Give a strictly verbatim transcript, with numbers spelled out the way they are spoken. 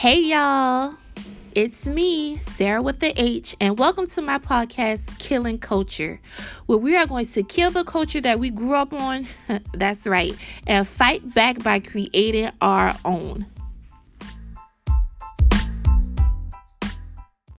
Hey y'all, it's me, Sarah with the H, and welcome to my podcast, Killing Culture, where we are going to kill the culture that we grew up on, that's right, and fight back by creating our own.